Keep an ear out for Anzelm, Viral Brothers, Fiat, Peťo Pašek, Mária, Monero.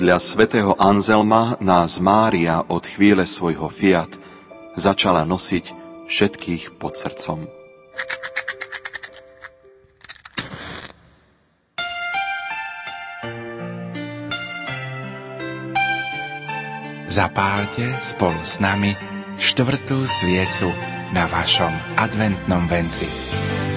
Podľa svätého Anzelma nás Mária od chvíle svojho Fiat začala nosiť všetkých pod srdcom. Zapálte spolu s nami štvrtú sviecu na vašom adventnom venci.